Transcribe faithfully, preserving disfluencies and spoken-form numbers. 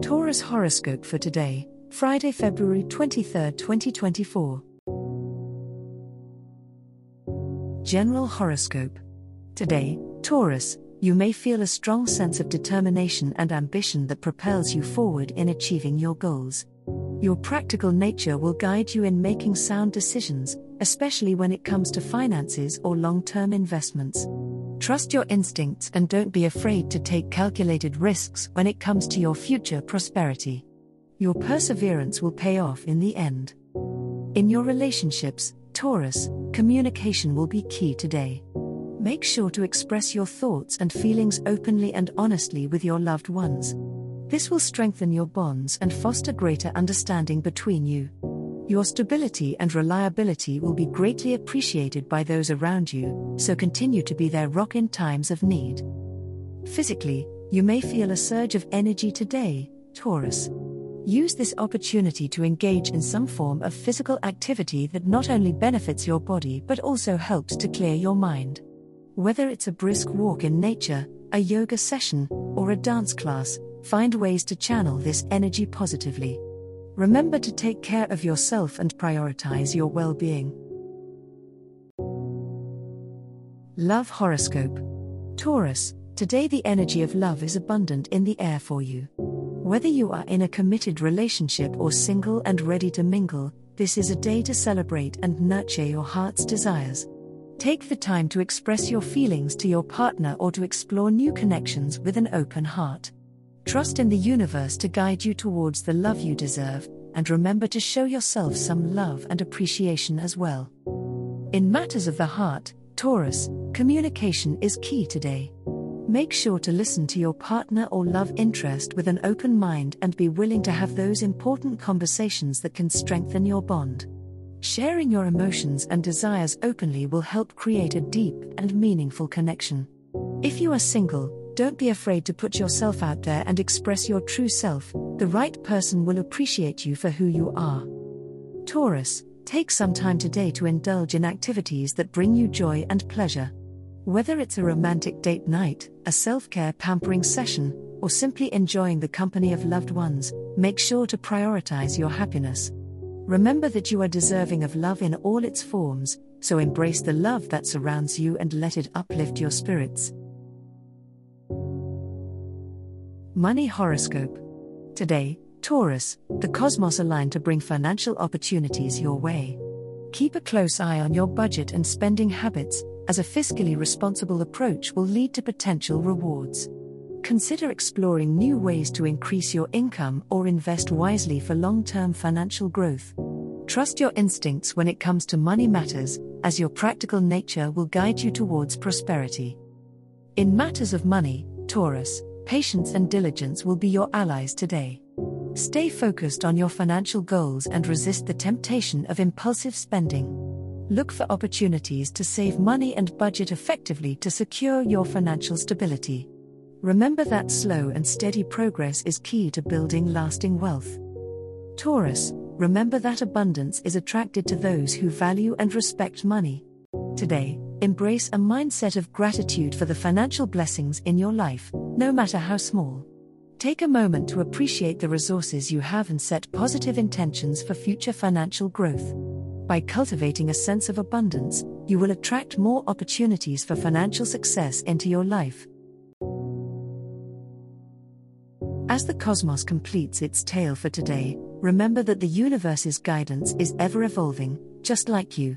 Taurus horoscope for today, Friday, February twenty-third, twenty twenty-four. General horoscope. Today, Taurus, you may feel a strong sense of determination and ambition that propels you forward in achieving your goals. Your practical nature will guide you in making sound decisions, especially when it comes to finances or long-term investments. Trust your instincts and don't be afraid to take calculated risks when it comes to your future prosperity. Your perseverance will pay off in the end. In your relationships, Taurus, communication will be key today. Make sure to express your thoughts and feelings openly and honestly with your loved ones. This will strengthen your bonds and foster greater understanding between you. Your stability and reliability will be greatly appreciated by those around you, so continue to be their rock in times of need. Physically, you may feel a surge of energy today, Taurus. Use this opportunity to engage in some form of physical activity that not only benefits your body but also helps to clear your mind. Whether it's a brisk walk in nature, a yoga session, or a dance class, find ways to channel this energy positively. Remember to take care of yourself and prioritize your well-being. Love horoscope. Taurus, today the energy of love is abundant in the air for you. Whether you are in a committed relationship or single and ready to mingle, this is a day to celebrate and nurture your heart's desires. Take the time to express your feelings to your partner or to explore new connections with an open heart. Trust in the universe to guide you towards the love you deserve, and remember to show yourself some love and appreciation as well. In matters of the heart, Taurus, communication is key today. Make sure to listen to your partner or love interest with an open mind and be willing to have those important conversations that can strengthen your bond. Sharing your emotions and desires openly will help create a deep and meaningful connection. If you are single, don't be afraid to put yourself out there and express your true self. The right person will appreciate you for who you are. Taurus, take some time today to indulge in activities that bring you joy and pleasure. Whether it's a romantic date night, a self-care pampering session, or simply enjoying the company of loved ones, make sure to prioritize your happiness. Remember that you are deserving of love in all its forms, so embrace the love that surrounds you and let it uplift your spirits. Money horoscope. Today, Taurus, the cosmos aligned to bring financial opportunities your way. Keep a close eye on your budget and spending habits, as a fiscally responsible approach will lead to potential rewards. Consider exploring new ways to increase your income or invest wisely for long-term financial growth. Trust your instincts when it comes to money matters, as your practical nature will guide you towards prosperity. In matters of money, Taurus, patience and diligence will be your allies today. Stay focused on your financial goals and resist the temptation of impulsive spending. Look for opportunities to save money and budget effectively to secure your financial stability. Remember that slow and steady progress is key to building lasting wealth. Taurus, remember that abundance is attracted to those who value and respect money. Today, embrace a mindset of gratitude for the financial blessings in your life, no matter how small. Take a moment to appreciate the resources you have and set positive intentions for future financial growth. By cultivating a sense of abundance, you will attract more opportunities for financial success into your life. As the cosmos completes its tale for today, remember that the universe's guidance is ever-evolving, just like you.